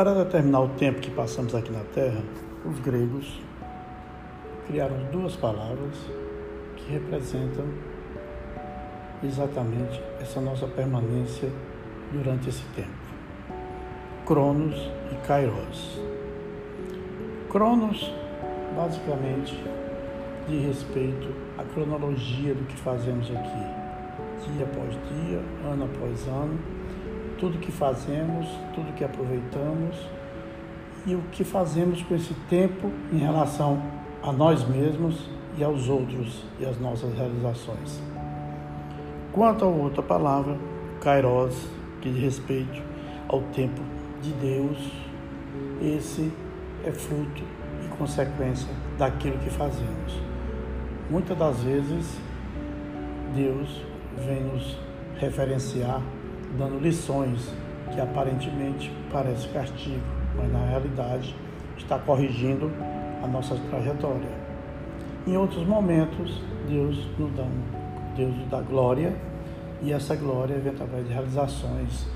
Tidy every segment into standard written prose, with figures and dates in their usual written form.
Para determinar o tempo que passamos aqui na Terra, os gregos criaram duas palavras que representam exatamente essa nossa permanência durante esse tempo: Cronos e Kairos. Cronos, basicamente, diz respeito à cronologia do que fazemos aqui, dia após dia, ano após ano, tudo que fazemos, tudo que aproveitamos e o que fazemos com esse tempo em relação a nós mesmos e aos outros e às nossas realizações. Quanto a outra palavra, Kairos, que diz respeito ao tempo de Deus, esse é fruto e consequência daquilo que fazemos. Muitas das vezes, Deus vem nos referenciar dando lições que aparentemente parece castigo, mas na realidade está corrigindo a nossa trajetória. Em outros momentos, Deus nos dá glória, e essa glória vem através de realizações,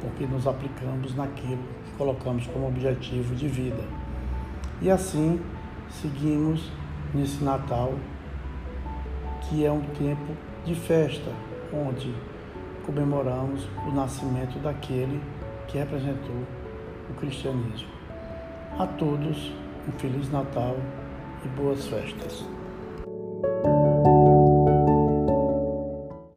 porque nos aplicamos naquilo que colocamos como objetivo de vida. E assim seguimos nesse Natal, que é um tempo de festa, onde comemoramos o nascimento daquele que representou o cristianismo. A todos, um Feliz Natal e boas festas.